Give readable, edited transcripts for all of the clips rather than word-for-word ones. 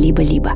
«Либо-либо».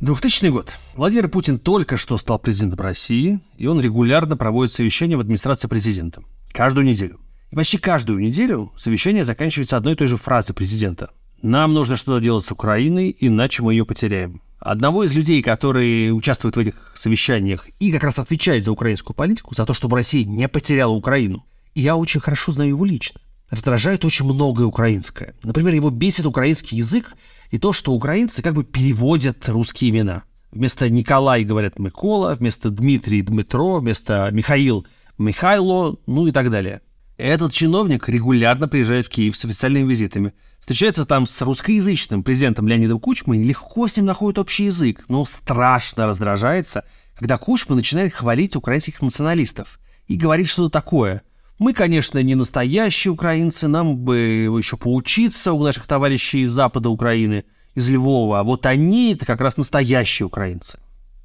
В 2000 год. Владимир Путин только что стал президентом России, и он регулярно проводит совещания в администрации президента. Каждую неделю. И почти каждую неделю совещание заканчивается одной и той же фразой президента. «Нам нужно что-то делать с Украиной, иначе мы ее потеряем». Одного из людей, которые участвуют в этих совещаниях и как раз отвечает за украинскую политику, за то, чтобы Россия не потеряла Украину. И я очень хорошо знаю его лично. Раздражает очень многое украинское. Например, его бесит украинский язык и то, что украинцы как бы переводят русские имена. Вместо Николай говорят Микола, вместо Дмитрий Дмитро, вместо Михаил Михайло, ну и так далее. Этот чиновник регулярно приезжает в Киев с официальными визитами. Встречается там с русскоязычным президентом Леонидом Кучмой, легко с ним находит общий язык, но страшно раздражается, когда Кучма начинает хвалить украинских националистов и говорит что-то такое. Мы, конечно, не настоящие украинцы, нам бы еще поучиться у наших товарищей из запада Украины, из Львова, а вот они это как раз настоящие украинцы.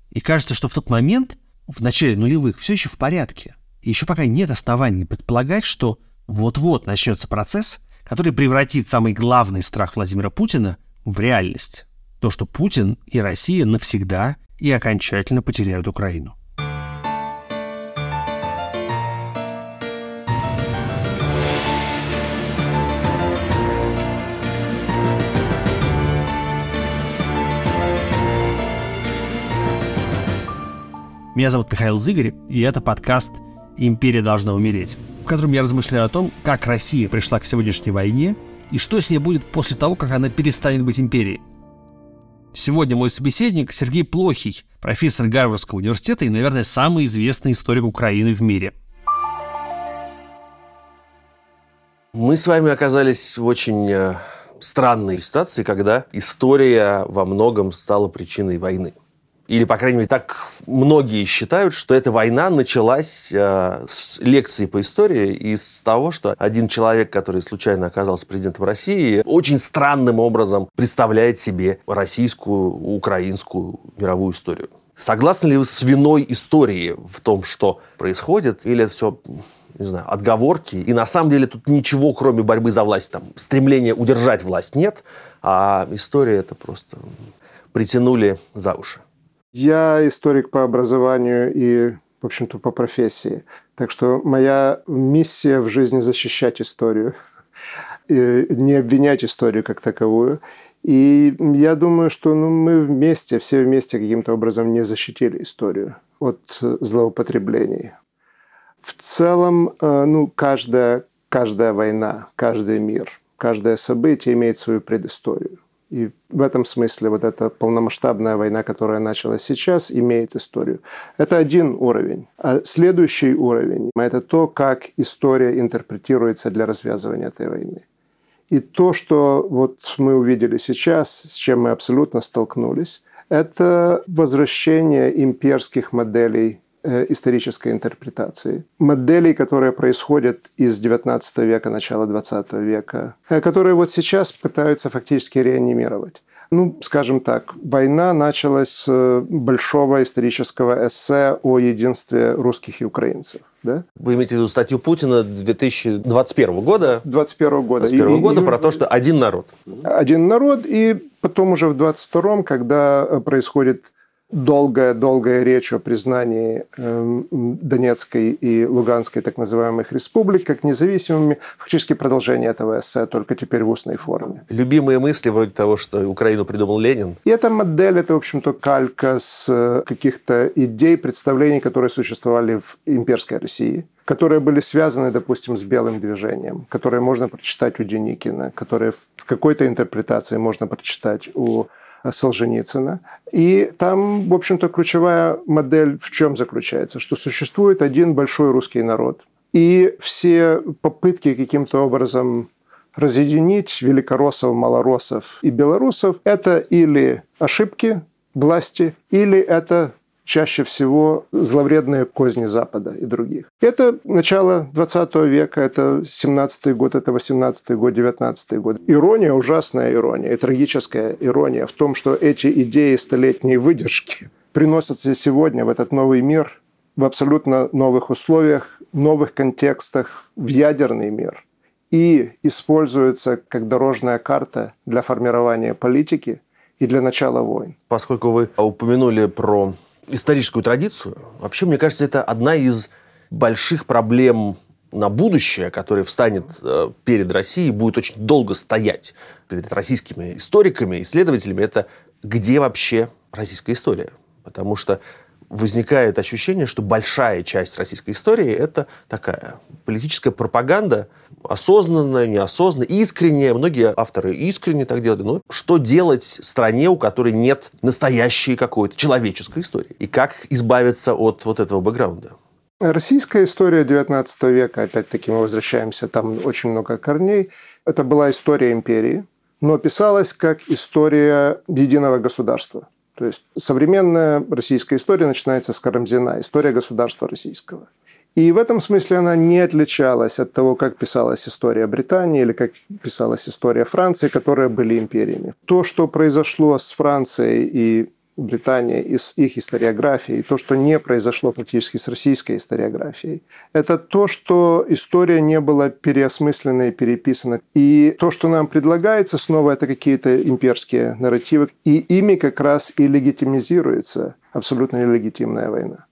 И кажется, что в тот момент, в начале нулевых, все еще в порядке. И еще пока нет оснований предполагать, что вот-вот начнется процесс, который превратит самый главный страх Владимира Путина в реальность. То, что Путин и Россия навсегда и окончательно потеряют Украину. Меня зовут Михаил Зыгарь, и это подкаст «Империя должна умереть», в котором я размышляю о том, как Россия пришла к сегодняшней войне и что с ней будет после того, как она перестанет быть империей. Сегодня мой собеседник Сергей Плохий, профессор Гарвардского университета и, наверное, самый известный историк Украины в мире. Мы с вами оказались в очень странной ситуации, когда история во многом стала причиной войны. Или, по крайней мере, так многие считают, что эта война началась с лекции по истории и с того, что один человек, который случайно оказался президентом России, очень странным образом представляет себе российскую, украинскую мировую историю. Согласны ли вы с виной истории в том, что происходит, или это все, не знаю, отговорки? И на самом деле тут ничего, кроме борьбы за власть, там, стремления удержать власть нет, а история это просто притянули за уши. Я историк по образованию и, в общем-то, по профессии. Так что моя миссия в жизни – защищать историю, не обвинять историю как таковую. И я думаю, что мы вместе, все вместе каким-то образом не защитили историю от злоупотреблений. В целом, каждая война, каждый мир, каждое событие имеет свою предысторию. И в этом смысле вот эта полномасштабная война, которая началась сейчас, имеет историю. Это один уровень. А следующий уровень – это то, как история интерпретируется для развязывания этой войны. И то, что вот мы увидели сейчас, с чем мы абсолютно столкнулись, это возвращение имперских моделей исторической интерпретации. Моделей, которые происходят из XIX века, начала XX века, которые вот сейчас пытаются фактически реанимировать. Скажем так, война началась с большого исторического эссе о единстве русских и украинцев. Да? Вы имеете в виду статью Путина 2021 года? 2021 года про то, что один народ. Один народ, и потом уже в 2022, когда происходит долгая речь о признании Донецкой и Луганской так называемых республик как независимыми, фактически продолжение этого эссе, только теперь в устной форме. Любимые мысли вроде того, что Украину придумал Ленин. И эта модель, это, в общем-то, калька с каких-то идей, представлений, которые существовали в имперской России, которые были связаны, допустим, с белым движением, которые можно прочитать у Деникина, которые в какой-то интерпретации можно прочитать у Солженицына. И там, в общем-то, ключевая модель в чем заключается? Что существует один большой русский народ. И все попытки каким-то образом разъединить великороссов, малороссов и белорусов – это или ошибки власти, или это чаще всего зловредные козни Запада и других. Это начало 20 века, это 17-й год, это 18-й год, 19-й год. Ирония, ужасная ирония, и трагическая ирония в том, что эти идеи столетней выдержки приносятся сегодня в этот новый мир в абсолютно новых условиях, новых контекстах, в ядерный мир. и используется как дорожная карта для формирования политики и для начала войн. Поскольку вы упомянули про историческую традицию, вообще, мне кажется, это одна из больших проблем на будущее, которая встанет перед Россией и будет очень долго стоять перед российскими историками, исследователями, это где вообще российская история. Потому что возникает ощущение, что большая часть российской истории – это такая политическая пропаганда, осознанная, неосознанная, искренняя. Многие авторы искренне так делали. Но что делать стране, у которой нет настоящей какой-то человеческой истории? И как избавиться от вот этого бэкграунда? Российская история XIX века, опять-таки мы возвращаемся, там очень много корней, это была история империи, но писалась как история единого государства. То есть современная российская история начинается с Карамзина, история государства российского. И в этом смысле она не отличалась от того, как писалась история Британии или как писалась история Франции, которые были империями. То, что произошло с Францией и Британия и с их историографией, и то, что не произошло фактически с российской историографией, это то, что история не была переосмыслена и переписана. И то, что нам предлагается снова, это какие-то имперские нарративы, и ими как раз и легитимизируется абсолютно нелегитимная война.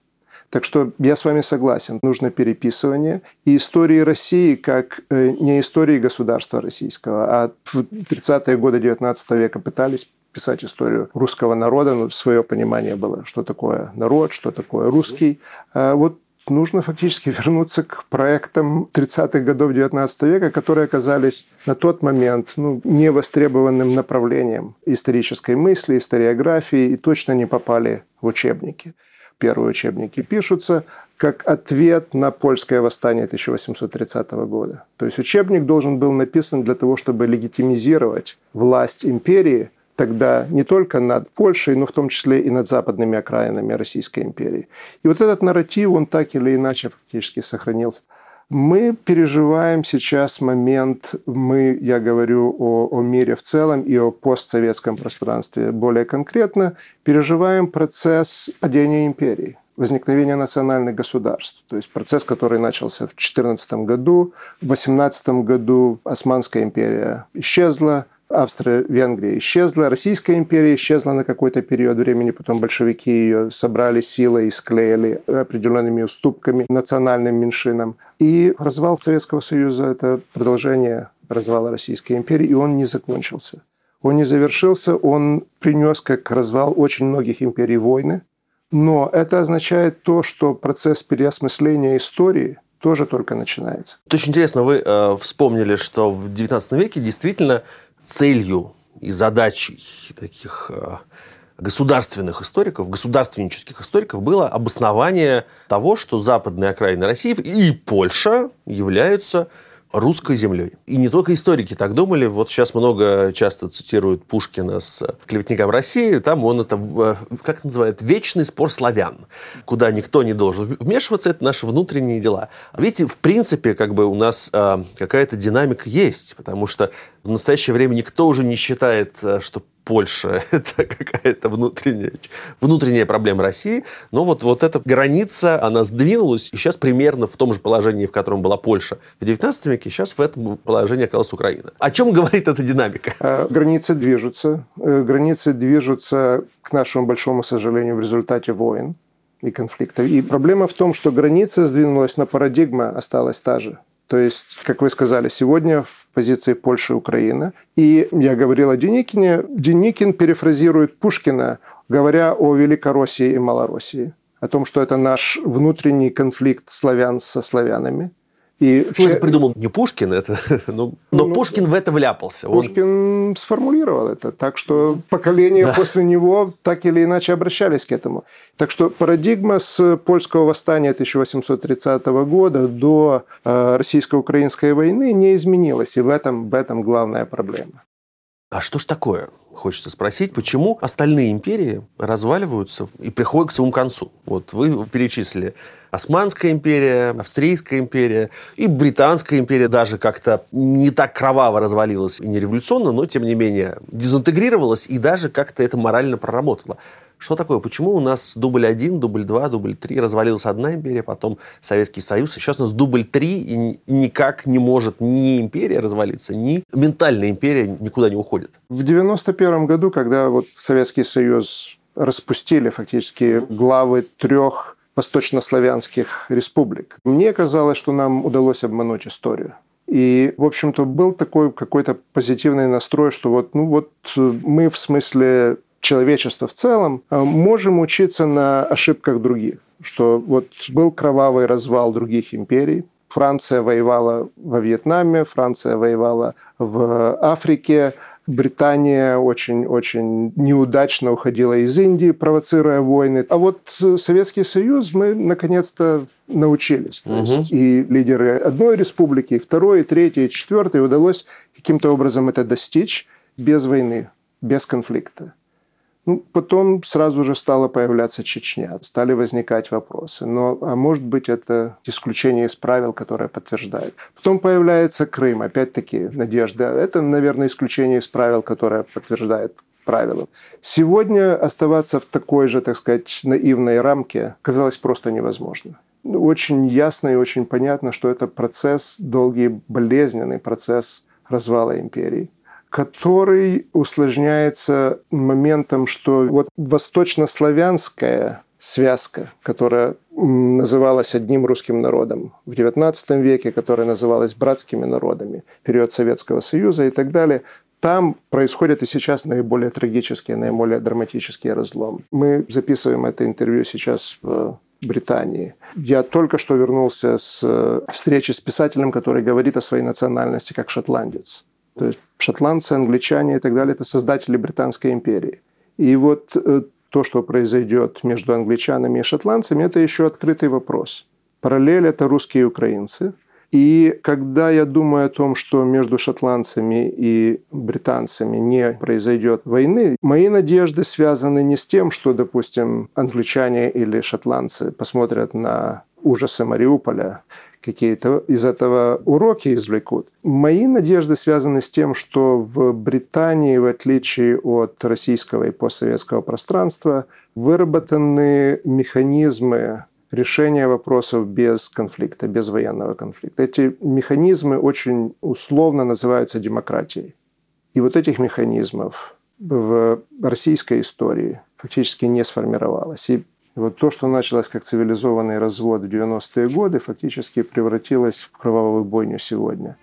Так что я с вами согласен, нужно переписывание и истории России как не истории государства российского, а в 30-е годы XIX века пытались писать историю русского народа, но свое понимание было, что такое народ, что такое русский. А вот нужно фактически вернуться к проектам 30-х годов XIX века, которые оказались на тот момент невостребованным направлением исторической мысли, историографии и точно не попали в учебники. Первые учебники пишутся как ответ на польское восстание 1830 года. То есть учебник должен был написан для того, чтобы легитимизировать власть империи, тогда не только над Польшей, но в том числе и над западными окраинами Российской империи. И вот этот нарратив, он так или иначе фактически сохранился. Мы переживаем сейчас момент, я говорю о мире в целом и о постсоветском пространстве более конкретно, переживаем процесс падения империи, возникновения национальных государств. То есть процесс, который начался в 14 году. В 18 году Османская империя исчезла, Австро-Венгрия исчезла, Российская империя исчезла на какой-то период времени, потом большевики ее собрали силой и склеили определенными уступками национальным меньшинам. И развал Советского Союза – это продолжение развала Российской империи, и он не закончился. Он не завершился, он принес как развал очень многих империй войны, но это означает то, что процесс переосмысления истории тоже только начинается. Это очень интересно, вы вспомнили, что в XIX веке действительно целью и задачей таких государственных историков, государственнических историков было обоснование того, что западные окраины России и Польша являются русской землей. И не только историки так думали. Вот сейчас часто цитируют Пушкина с «Клеветником России». Там он это, как называют, вечный спор славян, куда никто не должен вмешиваться. Это наши внутренние дела. Видите, в принципе, у нас какая-то динамика есть, потому что в настоящее время никто уже не считает, что Польша – это какая-то внутренняя проблема России. Но вот эта граница, она сдвинулась, и сейчас примерно в том же положении, в котором была Польша в XIX веке, сейчас в этом положении оказалась Украина. О чем говорит эта динамика? Границы движутся. Границы движутся, к нашему большому сожалению, в результате войн и конфликтов. И проблема в том, что граница сдвинулась, но парадигма осталась та же. То есть, как вы сказали, сегодня в позиции Польши и Украина. И я говорил о Деникине. Деникин перефразирует Пушкина, говоря о Великороссии и Малороссии. О том, что это наш внутренний конфликт славян со славянами. Это придумал не Пушкин, но Пушкин в это вляпался. Пушкин сформулировал это. Так что поколения после него так или иначе обращались к этому. Так что парадигма с польского восстания 1830 года до российско-украинской войны не изменилась. И в этом главная проблема. А что ж такое? Хочется спросить, почему остальные империи разваливаются и приходят к своему концу? Вот вы перечислили Османская империя, Австрийская империя и Британская империя даже как-то не так кроваво развалилась и не революционно, но тем не менее дезинтегрировалась и даже как-то это морально проработала. Что такое? Почему у нас дубль 1, дубль 2, дубль 3, развалилась одна империя, потом Советский Союз, и сейчас у нас дубль 3, и никак не может ни империя развалиться, ни ментальная империя никуда не уходит. В 91 году, когда вот Советский Союз распустили фактически главы 3 восточнославянских республик, мне казалось, что нам удалось обмануть историю. И, в общем-то, был такой какой-то позитивный настрой, что вот, ну вот мы в смысле человечества в целом можем учиться на ошибках других. Что вот был кровавый развал других империй. Франция воевала во Вьетнаме, Франция воевала в Африке. Британия очень-очень неудачно уходила из Индии, провоцируя войны. А вот Советский Союз мы наконец-то научились. То есть и лидеры одной республики, и второй, и третьей, и четвертой удалось каким-то образом это достичь без войны, без конфликта. Ну, потом сразу же стала появляться Чечня, стали возникать вопросы. Но, а может быть, это исключение из правил, которое подтверждает. Потом появляется Крым, опять-таки, надежда. Это, наверное, исключение из правил, которое подтверждает правила. Сегодня оставаться в такой же, так сказать, наивной рамке казалось просто невозможно. Очень ясно и очень понятно, что это процесс, долгий, болезненный процесс развала империи, который усложняется моментом, что вот восточнославянская связка, которая называлась одним русским народом в XIX веке, которая называлась братскими народами, период Советского Союза и так далее, там происходят и сейчас наиболее трагические, наиболее драматические разломы. Мы записываем это интервью сейчас в Британии. Я только что вернулся с встречи с писателем, который говорит о своей национальности как шотландец. То есть шотландцы, англичане и так далее – это создатели Британской империи. И вот то, что произойдет между англичанами и шотландцами – это еще открытый вопрос. Параллель – это русские и украинцы. И когда я думаю о том, что между шотландцами и британцами не произойдет войны, мои надежды связаны не с тем, что, допустим, англичане или шотландцы посмотрят на ужасы Мариуполя, какие-то из этого уроки извлекут. Мои надежды связаны с тем, что в Британии, в отличие от российского и постсоветского пространства, выработаны механизмы решения вопросов без конфликта, без военного конфликта. Эти механизмы очень условно называются демократией. И вот этих механизмов в российской истории фактически не сформировалось. И вот то, что началось как цивилизованный развод в 90-е годы, фактически превратилось в кровавую бойню сегодня.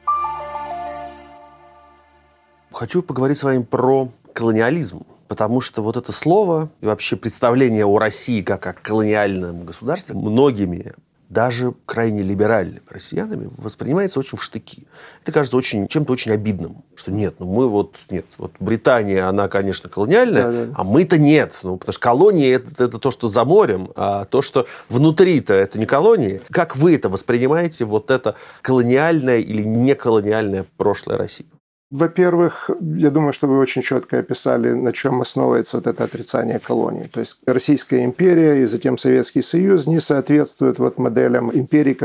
Хочу поговорить с вами про колониализм, потому что вот это слово и вообще представление о России как о колониальном государстве многими, даже крайне либеральными россиянами, воспринимается очень в штыки. Это кажется чем-то очень обидным, что нет, ну мы вот, нет, вот Британия, она, конечно, колониальная, да. А мы-то нет, ну, потому что колонии это то, что за морем, а то, что внутри-то, это не колонии. Как вы это воспринимаете, вот это колониальное или неколониальное прошлое России? Во-первых, я думаю, что вы очень четко описали, на чем основывается вот это отрицание колоний. То есть Российская империя и затем Советский Союз не соответствуют вот моделям империй,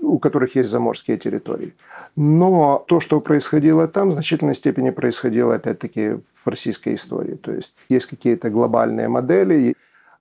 у которых есть заморские территории. Но то, что происходило там, в значительной степени происходило опять-таки в российской истории. То есть есть какие-то глобальные модели.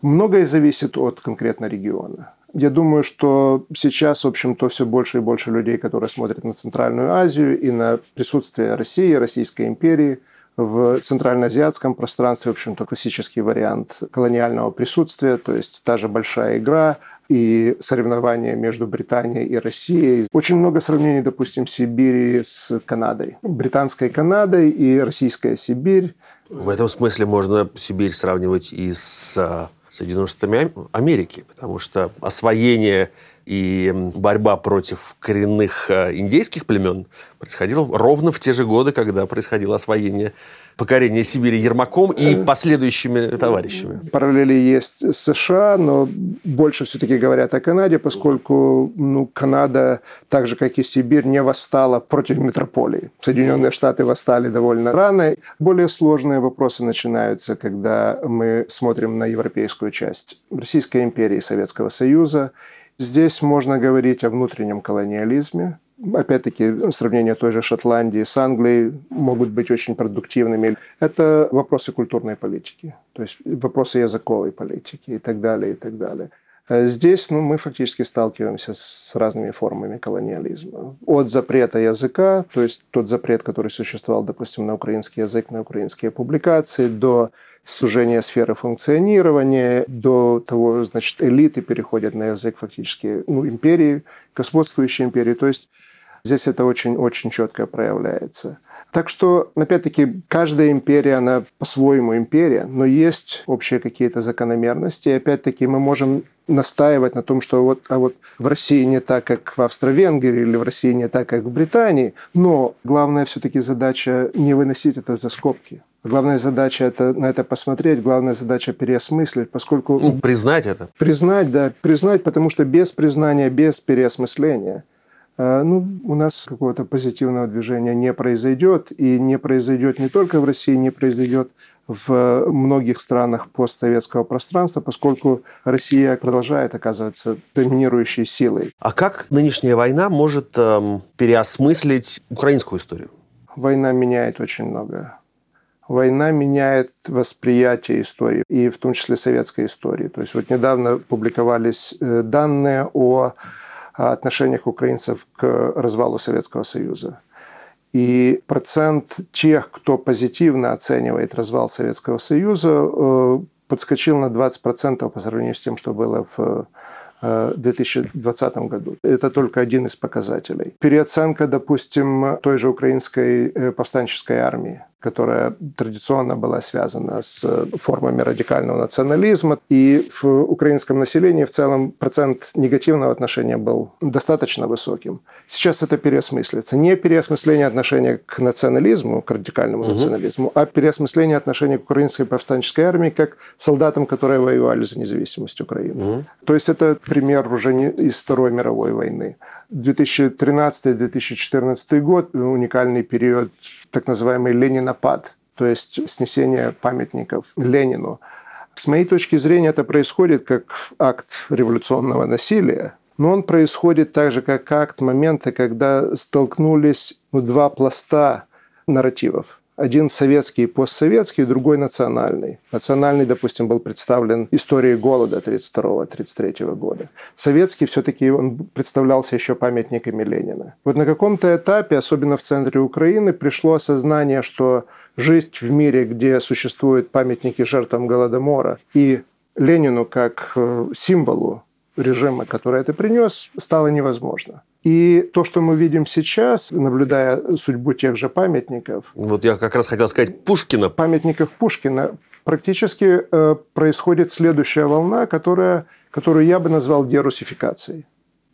Многое зависит от конкретно региона. Я думаю, что сейчас, в общем-то, все больше и больше людей, которые смотрят на Центральную Азию и на присутствие России, Российской империи в центральноазиатском пространстве, в общем-то, классический вариант колониального присутствия, то есть та же большая игра и соревнования между Британией и Россией. Очень много сравнений, допустим, Сибири с Канадой. Британской Канадой и российская Сибирь. В этом смысле можно Сибирь сравнивать и с Соединенными Штатами Америки, потому что освоение и борьба против коренных индейских племен происходило ровно в те же годы, когда происходило освоение, покорение Сибири Ермаком и последующими товарищами. Параллели есть с США, но больше все-таки говорят о Канаде, поскольку Канада, так же, как и Сибирь, не восстала против метрополии. Соединенные Штаты восстали довольно рано. Более сложные вопросы начинаются, когда мы смотрим на европейскую часть Российской империи и Советского Союза. Здесь можно говорить о внутреннем колониализме, Опять-таки, сравнение той же Шотландии с Англией могут быть очень продуктивными. Это вопросы культурной политики, то есть вопросы языковой политики и так далее, и так далее. Здесь мы фактически сталкиваемся с разными формами колониализма. От запрета языка, то есть тот запрет, который существовал, допустим, на украинский язык, на украинские публикации, до сужения сферы функционирования, до того, значит, элиты переходят на язык фактически империи, господствующей империи. То есть здесь это очень-очень четко проявляется. Так что, опять-таки, каждая империя, она по-своему империя, но есть общие какие-то закономерности. И, опять-таки, мы можем настаивать на том, что вот в России не так, как в Австро-Венгрии, или в России не так, как в Британии. Но главная все-таки задача не выносить это за скобки. Главная задача это на это посмотреть, главная задача переосмыслить, поскольку... Признать это. Признать, да. Признать, потому что без признания, без переосмысления... у нас какого-то позитивного движения не произойдет. И не произойдет не только в России, не произойдет в многих странах постсоветского пространства, поскольку Россия продолжает оказываться доминирующей силой. А как нынешняя война может переосмыслить украинскую историю? Война меняет очень многое. Война меняет восприятие истории, и в том числе советской истории. То есть недавно публиковались данные о отношениях украинцев к развалу Советского Союза. И процент тех, кто позитивно оценивает развал Советского Союза, подскочил на 20% по сравнению с тем, что было в 2020 году. Это только один из показателей. Переоценка, допустим, той же Украинской повстанческой армии, которая традиционно была связана с формами радикального национализма. И в украинском населении в целом процент негативного отношения был достаточно высоким. Сейчас это переосмыслится. Не переосмысление отношения к национализму, к радикальному национализму, а переосмысление отношения к украинской повстанческой армии как солдатам, которые воевали за независимость Украины. То есть это пример уже не из Второй мировой войны. 2013-2014 год – уникальный период, так называемый Ленинопад, то есть снесение памятников Ленину. С моей точки зрения, это происходит как акт революционного насилия, но он происходит также как акт момента, когда столкнулись два пласта нарративов. Один советский и постсоветский, другой национальный. Национальный, допустим, был представлен историей голода 1932-1933 года. Советский все-таки он представлялся еще памятниками Ленина. На каком-то этапе, особенно в центре Украины, пришло осознание, что жить в мире, где существуют памятники жертвам Голодомора и Ленину как символу режима, который это принес, стало невозможно. И то, что мы видим сейчас, наблюдая судьбу тех же памятников... Я как раз хотел сказать Пушкина. Памятников Пушкина. Практически происходит следующая волна, которую я бы назвал дерусификацией.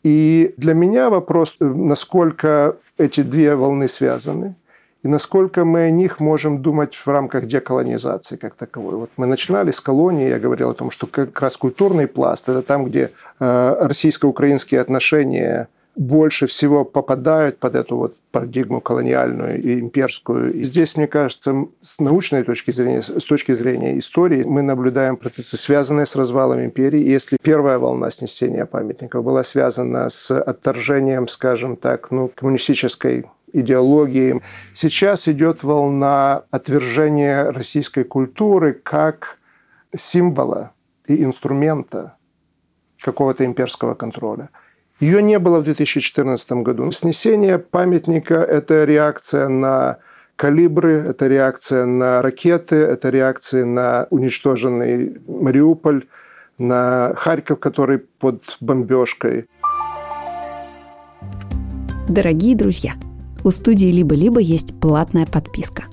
И для меня вопрос, насколько эти две волны связаны, и насколько мы о них можем думать в рамках деколонизации как таковой. Мы начинали с колонии, я говорил о том, что как раз культурный пласт – это там, где российско-украинские отношения больше всего попадают под эту парадигму колониальную и имперскую. И здесь, мне кажется, с научной точки зрения, с точки зрения истории, мы наблюдаем процессы, связанные с развалом империи. И если первая волна снесения памятников была связана с отторжением, скажем так, коммунистической идеологии, сейчас идет волна отвержения российской культуры как символа и инструмента какого-то имперского контроля. Ее не было в 2014 году. Снесение памятника – это реакция на калибры, это реакция на ракеты, это реакция на уничтоженный Мариуполь, на Харьков, который под бомбежкой. Дорогие друзья, у студии «Либо-либо» есть платная подписка.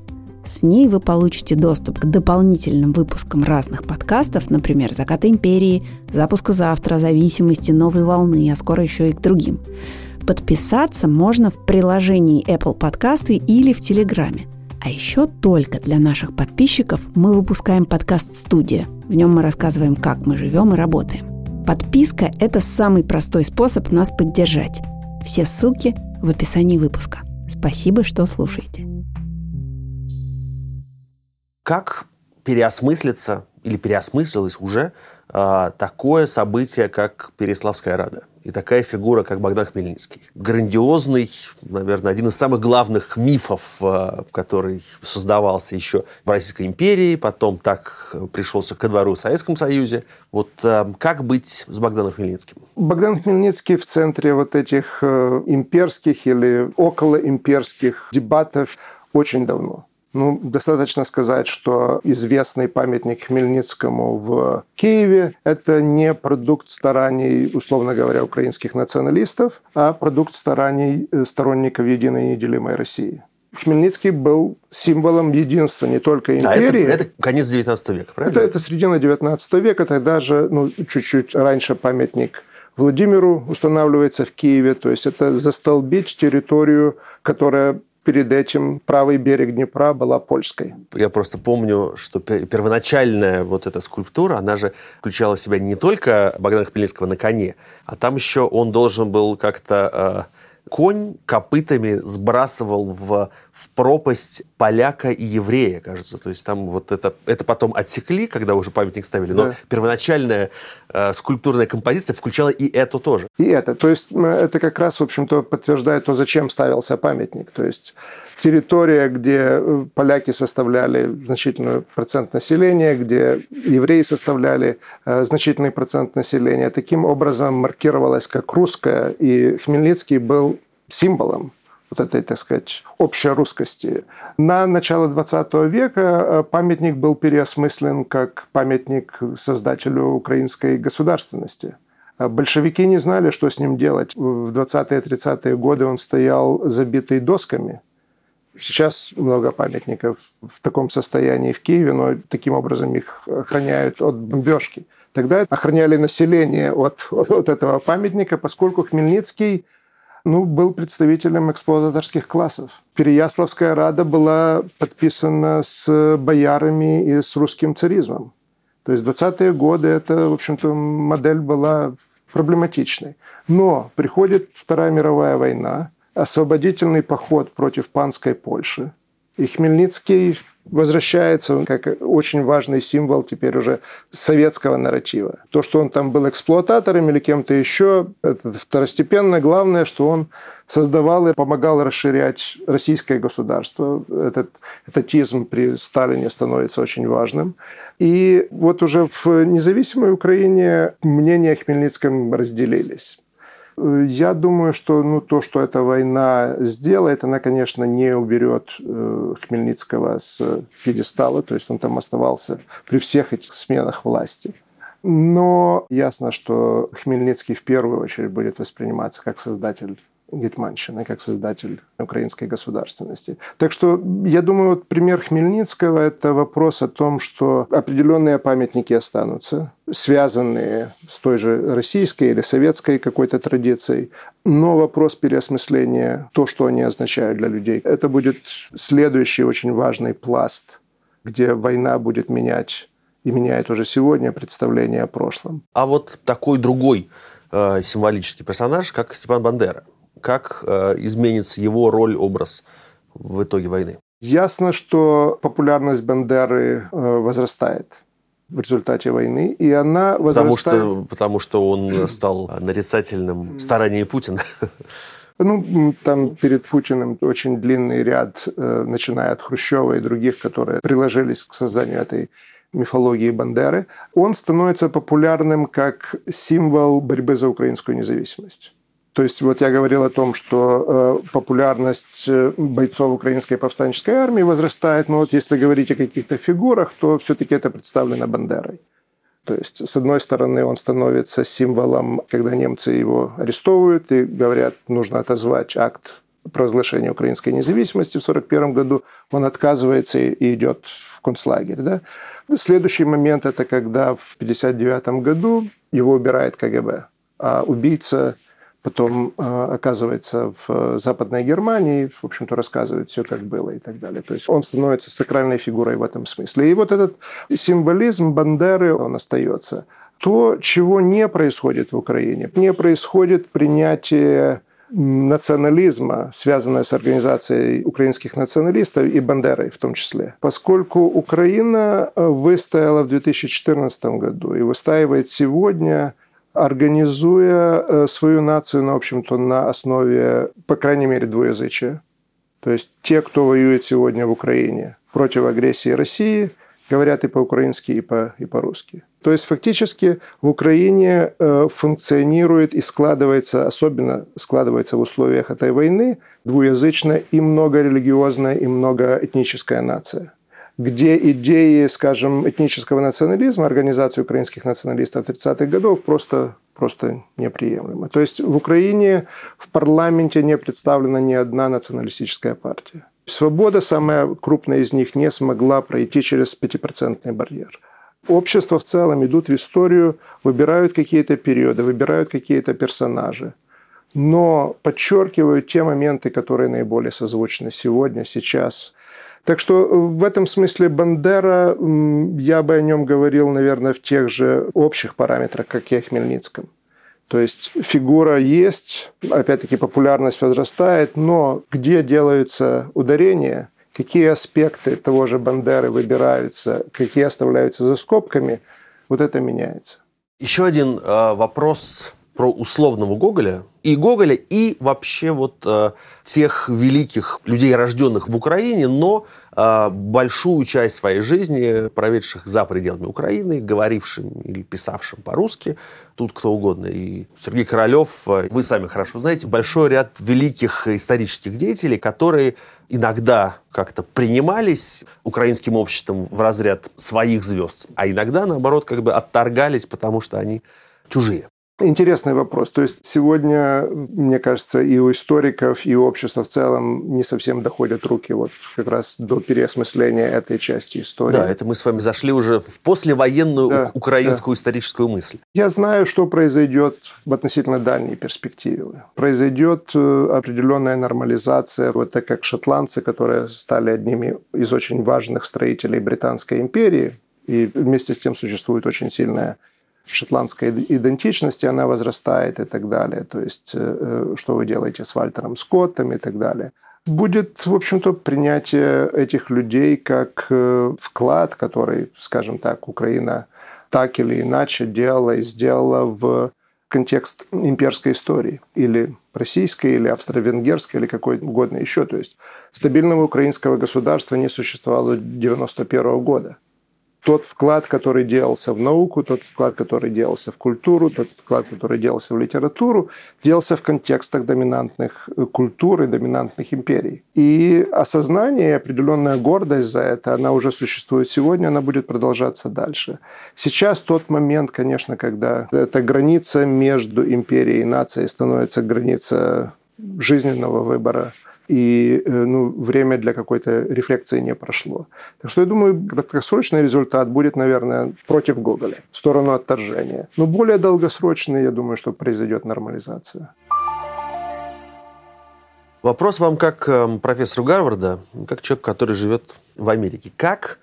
С ней вы получите доступ к дополнительным выпускам разных подкастов, например, «Закаты империи», «Запуска завтра», «Зависимости», «Новой волны», а скоро еще и к другим. Подписаться можно в приложении Apple Podcasts или в Телеграме. А еще только для наших подписчиков мы выпускаем подкаст «Студия». В нем мы рассказываем, как мы живем и работаем. Подписка – это самый простой способ нас поддержать. Все ссылки в описании выпуска. Спасибо, что слушаете. Как переосмыслилась уже такое событие, как Переяславская рада. И такая фигура, как Богдан Хмельницкий. Грандиозный, наверное, один из самых главных мифов, который создавался еще в Российской империи, потом так пришелся ко двору в Советском Союзе. Вот как быть с Богданом Хмельницким? Богдан Хмельницкий в центре вот этих имперских или околоимперских дебатов очень давно. Ну, достаточно сказать, что известный памятник Хмельницкому в Киеве – это не продукт стараний, условно говоря, украинских националистов, а продукт стараний сторонников единой неделимой России. Хмельницкий был символом единства не только империи. Это конец XIX века, правильно? Это середина XIX века, тогда же, чуть-чуть раньше памятник Владимиру устанавливается в Киеве. То есть это застолбить территорию, которая... Перед этим правый берег Днепра была польской. Я просто помню, что первоначальная вот эта скульптура, она же включала в себя не только Богдана Хмельницкого на коне, а там еще он должен был как-то... Конь копытами сбрасывал в пропасть поляка и еврея, кажется. То есть там вот это потом отсекли, когда уже памятник ставили. Но первоначальная скульптурная композиция включала и эту тоже. И это. То есть это как раз, в общем-то, подтверждает то, зачем ставился памятник. То есть территория, где поляки составляли значительный процент населения, где евреи составляли значительный процент населения, таким образом маркировалась как русская. И Хмельницкий был символом вот этой, так сказать, общей русскости. На начало XX века памятник был переосмыслен как памятник создателю украинской государственности. Большевики не знали, что с ним делать. В 20-30-е годы он стоял забитый досками. Сейчас много памятников в таком состоянии в Киеве, но таким образом их охраняют от бомбежки. Тогда охраняли население от этого памятника, поскольку Хмельницкий был представителем эксплуататорских классов. Переяславская рада была подписана с боярами и с русским царизмом. То есть в 20-е годы это, в общем-то, модель была проблематичной. Но приходит Вторая мировая война, освободительный поход против панской Польши, и Хмельницкий возвращается как очень важный символ теперь уже советского нарратива. То, что он там был эксплуататором или кем-то еще, это второстепенно. Главное, что он создавал и помогал расширять российское государство. Этот этатизм при Сталине становится очень важным. И вот уже в независимой Украине мнения о Хмельницком разделились. Я думаю, что то, что эта война сделает, она, конечно, не уберет Хмельницкого с пьедестала, то есть он там оставался при всех этих сменах власти. Но ясно, что Хмельницкий в первую очередь будет восприниматься как создатель Гетьманщины, как создатель украинской государственности. Так что, я думаю, вот пример Хмельницкого – это вопрос о том, что определенные памятники останутся, связанные с той же российской или советской какой-то традицией, но вопрос переосмысления, то, что они означают для людей, это будет следующий очень важный пласт, где война будет менять, и меняет уже сегодня, представление о прошлом. А вот такой другой символический персонаж, как Степан Бандера. Как изменится его роль, образ в итоге войны? Ясно, что популярность Бандеры возрастает в результате войны, и она возрастает... Потому что он стал нарицательным старанием Путина. Там перед Путиным очень длинный ряд, начиная от Хрущева и других, которые приложились к созданию этой мифологии Бандеры. Он становится популярным как символ борьбы за украинскую независимость. То есть вот я говорил о том, что популярность бойцов Украинской повстанческой армии возрастает, но вот если говорить о каких-то фигурах, то все-таки это представлено Бандерой. То есть, с одной стороны, он становится символом, когда немцы его арестовывают и говорят, нужно отозвать акт провозглашения украинской независимости в 1941 году, он отказывается и идет в концлагерь. Да? Следующий момент – это когда в 1959 году его убирает КГБ, а убийца... Потом оказывается в Западной Германии, в общем-то, рассказывает все, как было и так далее. То есть он становится сакральной фигурой в этом смысле. И вот этот символизм Бандеры, он остается. То, чего не происходит в Украине, не происходит принятие национализма, связанная с Организацией украинских националистов и Бандерой в том числе. Поскольку Украина выстояла в 2014 году и выстаивает сегодня, организуя свою нацию, в общем-то, на основе, по крайней мере, двуязычия. То есть те, кто воюет сегодня в Украине против агрессии России, говорят и по-украински, и по-русски. То есть фактически в Украине функционирует и складывается, особенно складывается в условиях этой войны, двуязычная и многорелигиозная, и многоэтническая нация, где идеи, скажем, этнического национализма, Организации украинских националистов 30-х годов просто неприемлемы. То есть в Украине в парламенте не представлена ни одна националистическая партия. Свобода, самая крупная из них, не смогла пройти через 5% барьер. Общества в целом идут в историю, выбирают какие-то периоды, выбирают какие-то персонажи, но подчеркивают те моменты, которые наиболее созвучны сегодня, сейчас. Так что в этом смысле Бандера, я бы о нем говорил, наверное, в тех же общих параметрах, как и о Хмельницком. То есть фигура есть, опять-таки популярность возрастает, но где делаются ударения, какие аспекты того же Бандеры выбираются, какие оставляются за скобками, вот это меняется. Еще один вопрос про условного Гоголя, и вообще вот тех великих людей, рожденных в Украине, но большую часть своей жизни проведших за пределами Украины, говорившим или писавшим по-русски, тут кто угодно. И Сергей Королев, вы сами хорошо знаете, большой ряд великих исторических деятелей, которые иногда как-то принимались украинским обществом в разряд своих звезд, а иногда, наоборот, как бы отторгались, потому что они чужие. Интересный вопрос. То есть сегодня, мне кажется, и у историков, и у общества в целом не совсем доходят руки вот как раз до переосмысления этой части истории. Да, это мы с вами зашли уже в послевоенную украинскую историческую мысль. Я знаю, что произойдет в относительно дальней перспективе. Произойдет определенная нормализация, вот так как шотландцы, которые стали одними из очень важных строителей Британской империи, и вместе с тем существует очень сильная шотландской идентичности, она возрастает и так далее. То есть, что вы делаете с Вальтером Скоттом и так далее. Будет, в общем-то, принятие этих людей как вклад, который, скажем так, Украина так или иначе делала и сделала в контекст имперской истории. Или российской, или австро-венгерской, или какой угодно еще. То есть, стабильного украинского государства не существовало до 1991 года. Тот вклад, который делался в науку, тот вклад, который делался в культуру, тот вклад, который делался в литературу, делался в контекстах доминантных культур и доминантных империй. И осознание, определенная гордость за это, она уже существует сегодня, она будет продолжаться дальше. Сейчас тот момент, конечно, когда эта граница между империей и нацией становится граница жизненного выбора, и время для какой-то рефлексии не прошло. Так что, я думаю, краткосрочный результат будет, наверное, против Гоголя, в сторону отторжения. Но более долгосрочный, я думаю, что произойдет нормализация. Вопрос вам как профессору Гарварда, как человек, который живет в Америке. Как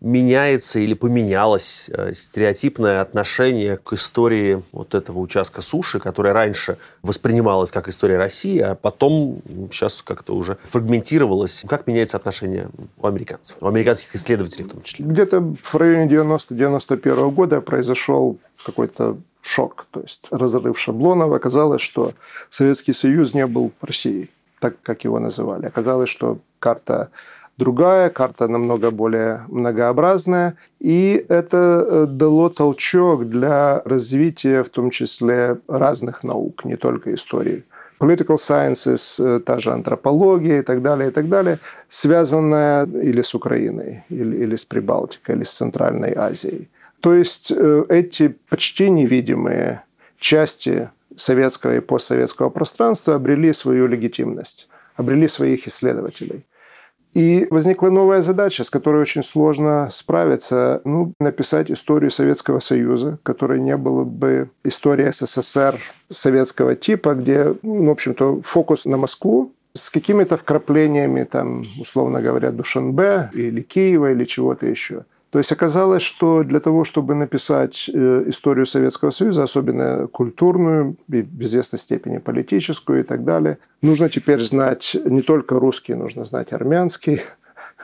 меняется или поменялось стереотипное отношение к истории вот этого участка суши, которая раньше воспринималась как история России, а потом сейчас как-то уже фрагментировалась. Как меняется отношение у американцев, у американских исследователей в том числе? Где-то в районе 90-91 года произошел какой-то шок, то есть разрыв шаблонов. Оказалось, что Советский Союз не был Россией, так как его называли. Оказалось, что карта другая, карта намного более многообразная, и это дало толчок для развития, в том числе, разных наук, не только истории. Political sciences, та же антропология и так далее, связанная или с Украиной, или с Прибалтикой, или с Центральной Азией. То есть эти почти невидимые части советского и постсоветского пространства обрели свою легитимность, обрели своих исследователей. И возникла новая задача, с которой очень сложно справиться. Написать историю Советского Союза, которой не было бы истории СССР советского типа, где, в общем-то, фокус на Москву с какими-то вкраплениями, там, условно говоря, Душанбе или Киева или чего-то еще. То есть оказалось, что для того, чтобы написать историю Советского Союза, особенно культурную и в известной степени политическую и так далее, нужно теперь знать не только русский, нужно знать армянский,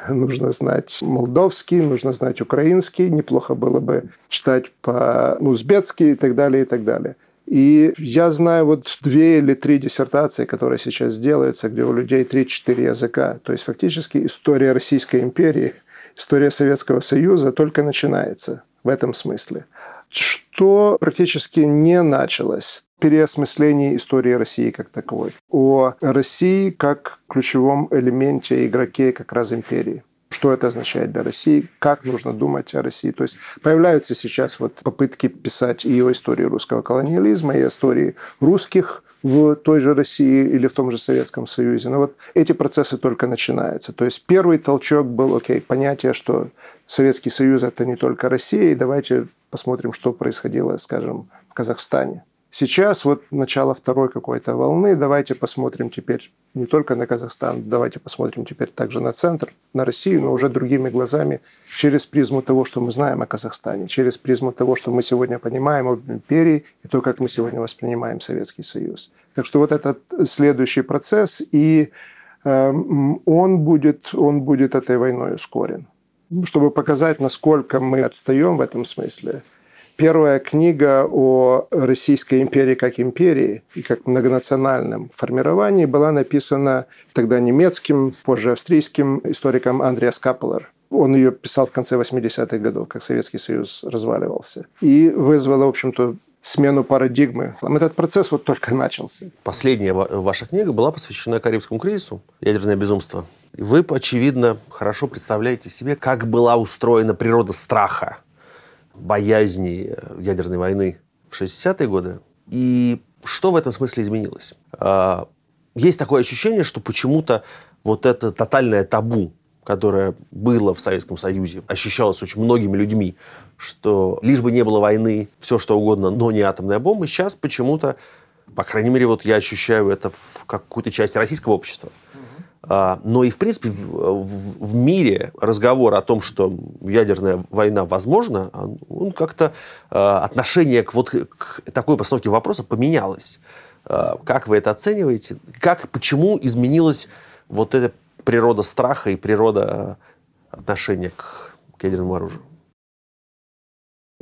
нужно знать молдавский, нужно знать украинский, неплохо было бы читать по-узбекски и так далее, и так далее. И я знаю вот 2 или 3 диссертации, которые сейчас делаются, где у людей 3-4 языка. То есть фактически история Российской империи, история Советского Союза только начинается в этом смысле. Что практически не началось. Переосмысление истории России как таковой. О России как ключевом элементе, игроке как раз империи. Что это означает для России, как нужно думать о России. То есть появляются сейчас вот попытки писать и о истории русского колониализма, и о истории русских в той же России или в том же Советском Союзе. Но вот эти процессы только начинаются. То есть первый толчок был, окей, понятие, что Советский Союз – это не только Россия, и давайте посмотрим, что происходило, скажем, в Казахстане. Сейчас вот начало второй какой-то волны. Давайте посмотрим теперь не только на Казахстан, давайте посмотрим теперь также на центр, на Россию, но уже другими глазами, через призму того, что мы знаем о Казахстане, через призму того, что мы сегодня понимаем об империи и то, как мы сегодня воспринимаем Советский Союз. Так что вот этот следующий процесс, и он будет этой войной ускорен. Чтобы показать, насколько мы отстаем в этом смысле, первая книга о Российской империи и как многонациональном формировании была написана тогда немецким, позже австрийским историком Андреас Каппелер. Он ее писал в конце 80-х годов, как Советский Союз разваливался. И вызвала, в общем-то, смену парадигмы. Этот процесс вот только начался. Последняя ваша книга была посвящена Карибскому кризису, ядерное безумство. Вы, очевидно, хорошо представляете себе, как была устроена природа страха, боязни ядерной войны в 60-е годы. И что в этом смысле изменилось? Есть такое ощущение, что почему-то вот это тотальное табу, которое было в Советском Союзе, ощущалось очень многими людьми, что лишь бы не было войны, все что угодно, но не атомная бомба. Сейчас почему-то, по крайней мере, вот я ощущаю это в какой-то части российского общества. Но и, в принципе, в мире разговор о том, что ядерная война возможна, он как-то отношение к такой постановке вопроса поменялось. Как вы это оцениваете? Почему изменилась вот эта природа страха и природа отношения к ядерному оружию?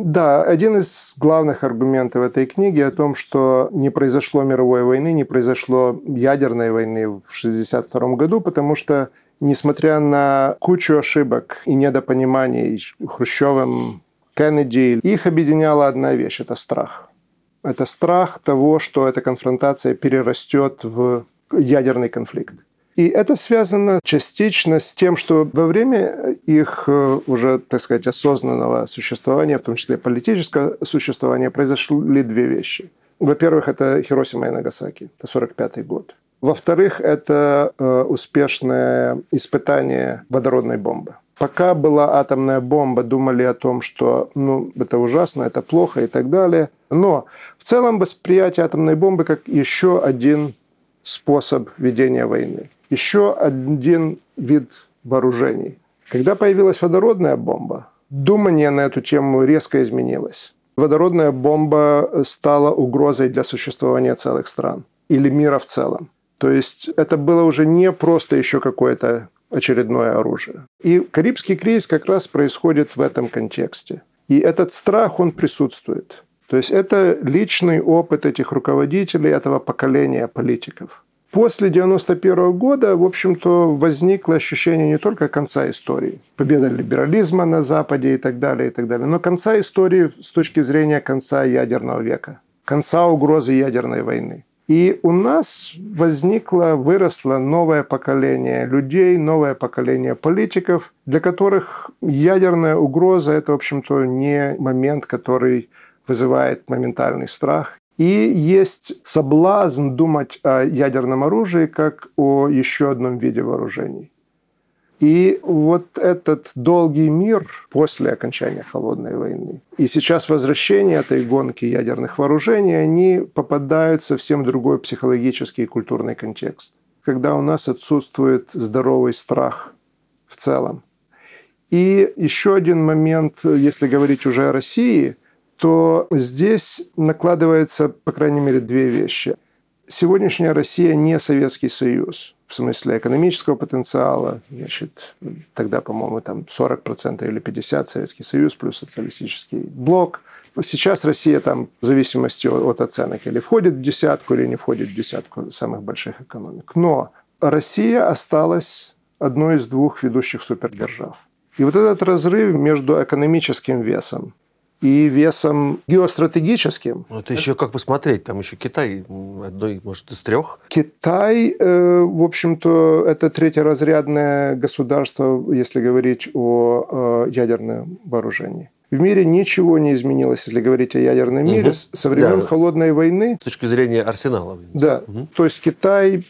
Да, один из главных аргументов этой книги о том, что не произошло мировой войны, не произошло ядерной войны в 1962 году, потому что, несмотря на кучу ошибок и недопониманий Хрущевым, Кеннеди, их объединяла одна вещь – это страх. Это страх того, что эта конфронтация перерастет в ядерный конфликт. И это связано частично с тем, что во время их уже, так сказать, осознанного существования, в том числе политического существования, произошли 2 вещи. Во-первых, это Хиросима и Нагасаки, это 1945 год. Во-вторых, это успешное испытание водородной бомбы. Пока была атомная бомба, думали о том, что это ужасно, это плохо и так далее. Но в целом восприятие атомной бомбы как еще один способ ведения войны. Еще один вид вооружений. Когда появилась водородная бомба, думание на эту тему резко изменилось. Водородная бомба стала угрозой для существования целых стран или мира в целом. То есть это было уже не просто еще какое-то очередное оружие. И Карибский кризис как раз происходит в этом контексте. И этот страх, он присутствует. То есть это личный опыт этих руководителей, этого поколения политиков. После 1991 года, в общем-то, возникло ощущение не только конца истории, победа либерализма на Западе и так далее, но конца истории с точки зрения конца ядерного века, конца угрозы ядерной войны. И у нас выросло новое поколение людей, новое поколение политиков, для которых ядерная угроза – это, в общем-то, не момент, который вызывает моментальный страх. И есть соблазн думать о ядерном оружии как о еще одном виде вооружений. И вот этот долгий мир после окончания холодной войны и сейчас возвращение этой гонки ядерных вооружений, они попадают в совсем другой психологический и культурный контекст, когда у нас отсутствует здоровый страх в целом. И еще один момент, если говорить уже о России, то здесь накладывается, по крайней мере, две вещи. Сегодняшняя Россия не Советский Союз в смысле экономического потенциала. Значит, тогда, по-моему, там 40% или 50% Советский Союз плюс социалистический блок. Сейчас Россия там, в зависимости от оценок, или входит в десятку, или не входит в десятку самых больших экономик. Но Россия осталась одной из двух ведущих супердержав. И вот этот разрыв между экономическим весом и весом геостратегическим. Ну, это еще как посмотреть, там еще Китай одной, может, из трех. Китай, в общем-то, это третьеразрядное государство, если говорить о ядерном вооружении. В мире ничего не изменилось, если говорить о ядерном мире, со времен холодной войны. С точки зрения арсеналов. Да, то есть Китай,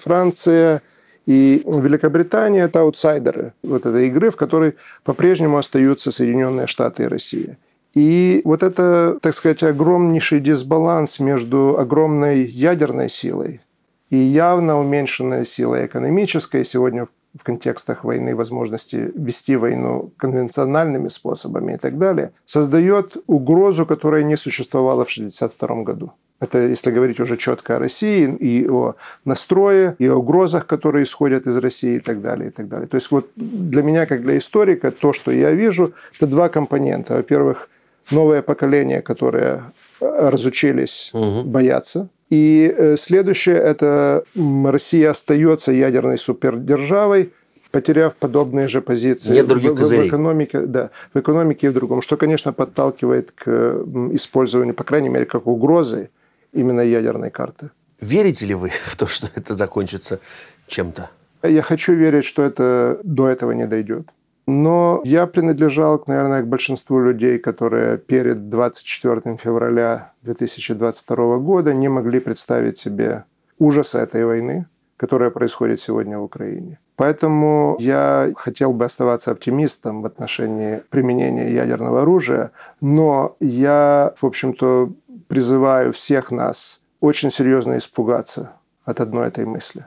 Франция и Великобритания – это аутсайдеры вот этой игры, в которой по-прежнему остаются Соединенные Штаты и Россия. И вот это, так сказать, огромнейший дисбаланс между огромной ядерной силой и явно уменьшенной силой экономической. Сегодня в контекстах войны возможности вести войну конвенциональными способами и так далее, создает угрозу, которая не существовала в 1962 году. Это если говорить уже четко о России и о настрое, и о угрозах, которые исходят из России и так далее, и так далее. То есть вот для меня, как для историка, то, что я вижу, это два компонента. Во-первых, новое поколение, которое разучились бояться. И следующее – это Россия остается ядерной супердержавой, потеряв подобные же позиции. Нет других козырей. В экономике и в другом. Что, конечно, подталкивает к использованию, по крайней мере, как угрозы, именно ядерной карты. Верите ли вы в то, что это закончится чем-то? Я хочу верить, что это до этого не дойдет. Но я принадлежал, наверное, к большинству людей, которые перед 24 февраля 2022 года не могли представить себе ужаса этой войны, которая происходит сегодня в Украине. Поэтому я хотел бы оставаться оптимистом в отношении применения ядерного оружия, но я, в общем-то, призываю всех нас очень серьезно испугаться от одной этой мысли.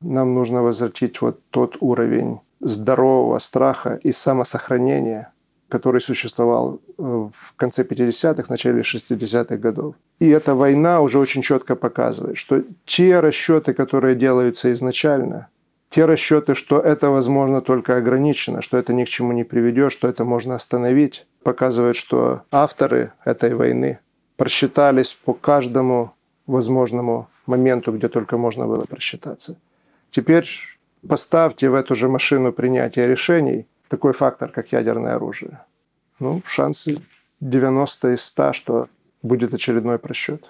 Нам нужно возвратить вот тот уровень здорового страха и самосохранения, который существовал в конце 50-х, начале 60-х годов. И эта война уже очень четко показывает, что те расчеты, которые делаются изначально, те расчеты, что это возможно только ограничено, что это ни к чему не приведет, что это можно остановить, показывают, что авторы этой войны просчитались по каждому возможному моменту, где только можно было просчитаться. Теперь поставьте в эту же машину принятия решений такой фактор, как ядерное оружие. Ну, шансы 90 из 100, что будет очередной просчет.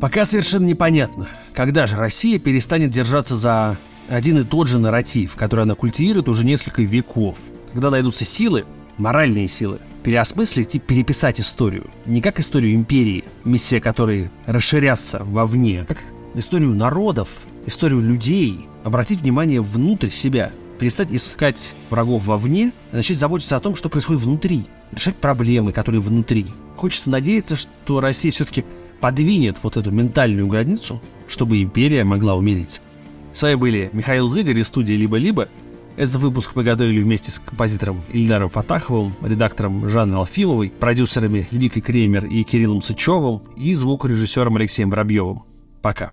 Пока совершенно непонятно, когда же Россия перестанет держаться за один и тот же нарратив, который она культивирует уже несколько веков. Когда найдутся силы, моральные силы, переосмыслить и переписать историю. Не как историю империи, миссия которой расширяться вовне, а как историю народов, историю людей. Обратить внимание внутрь себя. Перестать искать врагов вовне, а начать заботиться о том, что происходит внутри, решать проблемы, которые внутри. Хочется надеяться, что Россия все-таки подвинет вот эту ментальную границу, чтобы империя могла умереть. С вами были Михаил Зыгарь из студии «Либо-либо». Этот выпуск мы готовили вместе с композитором Ильнаром Фатаховым, редактором Жанной Алфиловой, продюсерами Ликой Кремер и Кириллом Сычевым и звукорежиссером Алексеем Воробьевым. Пока.